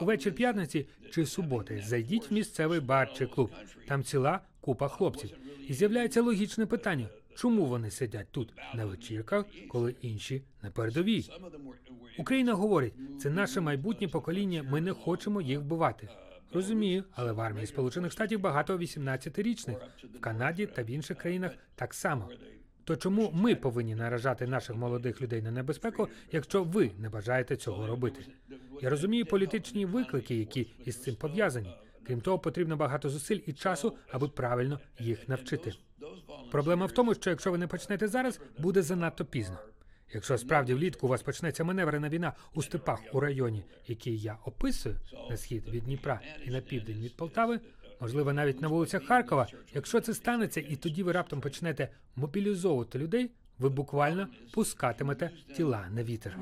Увечір п'ятниці чи суботи зайдіть в місцевий бар чи клуб. Там ціла купа хлопців. І з'являється логічне питання. Чому вони сидять тут, на вечірках, коли інші на передовій? Україна говорить, це наше майбутнє покоління, ми не хочемо їх вбивати. Розумію, але в армії Сполучених Штатів багато 18-річних, в Канаді та в інших країнах так само. То чому ми повинні наражати наших молодих людей на небезпеку, якщо ви не бажаєте цього робити? Я розумію політичні виклики, які із цим пов'язані. Крім того, потрібно багато зусиль і часу, аби правильно їх навчити. Проблема в тому, що якщо ви не почнете зараз, буде занадто пізно. Якщо справді влітку у вас почнеться маневрена війна у степах у районі, який я описую, на схід від Дніпра і на південь від Полтави, можливо, навіть на вулицях Харкова, якщо це станеться, і тоді ви раптом почнете мобілізовувати людей, ви буквально пускатимете тіла на вітер.